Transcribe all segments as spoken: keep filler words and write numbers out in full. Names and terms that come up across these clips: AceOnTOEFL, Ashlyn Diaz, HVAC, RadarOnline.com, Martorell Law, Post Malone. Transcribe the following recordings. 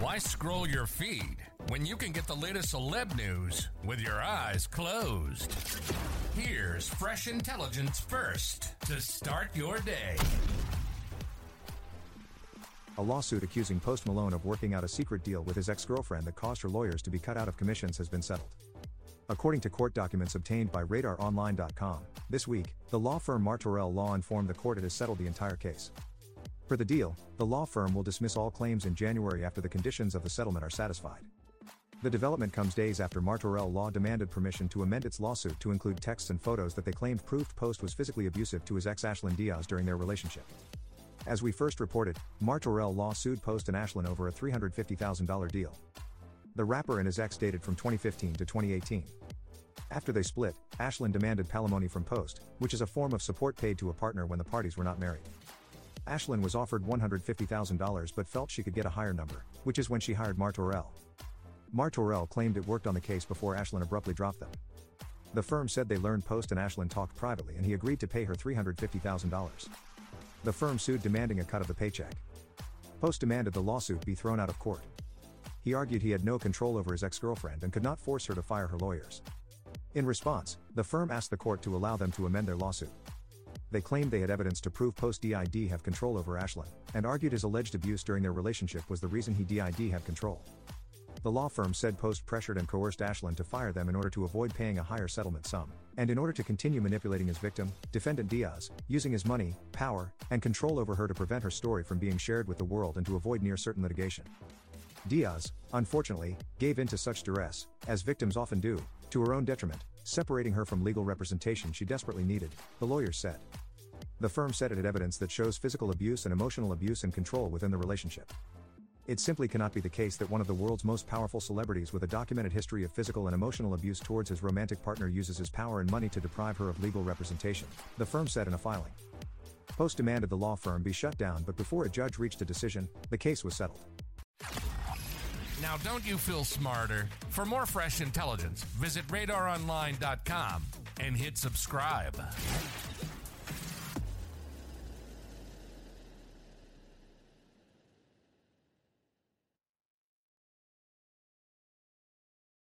Why scroll your feed when you can get the latest celeb news with your eyes closed? Here's fresh intelligence first to start your day. A lawsuit accusing Post Malone of working out a secret deal with his ex-girlfriend that caused her lawyers to be cut out of commissions has been settled. According to court documents obtained by Radar Online dot com, this week, the law firm Martorell Law informed the court it has settled the entire case. For the deal, the law firm will dismiss all claims in January after the conditions of the settlement are satisfied. The development comes days after Martorell Law demanded permission to amend its lawsuit to include texts and photos that they claimed proved Post was physically abusive to his ex Ashlyn Diaz during their relationship. As we first reported, Martorell Law sued Post and Ashlyn over a three hundred fifty thousand dollars deal. The rapper and his ex dated from twenty fifteen to twenty eighteen. After they split, Ashlyn demanded palimony from Post, which is a form of support paid to a partner when the parties were not married. Ashlyn was offered one hundred fifty thousand dollars but felt she could get a higher number, which is when she hired Martorell. Martorell claimed it worked on the case before Ashlyn abruptly dropped them. The firm said they learned Post and Ashlyn talked privately and he agreed to pay her three hundred fifty thousand dollars. The firm sued demanding a cut of the paycheck. Post demanded the lawsuit be thrown out of court. He argued he had no control over his ex-girlfriend and could not force her to fire her lawyers. In response, the firm asked the court to allow them to amend their lawsuit. They claimed they had evidence to prove Post did have control over Ashlyn, and argued his alleged abuse during their relationship was the reason he did have control. The law firm said Post pressured and coerced Ashlyn to fire them in order to avoid paying a higher settlement sum, and in order to continue manipulating his victim, defendant Diaz, using his money, power, and control over her to prevent her story from being shared with the world and to avoid near-certain litigation. Diaz, unfortunately, gave in to such duress, as victims often do, to her own detriment, separating her from legal representation she desperately needed, the lawyers said. The firm said it had evidence that shows physical abuse and emotional abuse and control within the relationship. It simply cannot be the case that one of the world's most powerful celebrities with a documented history of physical and emotional abuse towards his romantic partner uses his power and money to deprive her of legal representation, the firm said in a filing. Post demanded the law firm be shut down, but before a judge reached a decision, the case was settled. Now don't you feel smarter? For more fresh intelligence, visit radar online dot com and hit subscribe.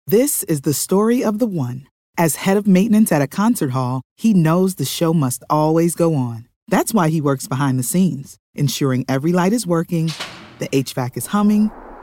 This is the story of the one. As head of maintenance at a concert hall, he knows the show must always go on. That's why he works behind the scenes, ensuring every light is working, the H V A C is humming,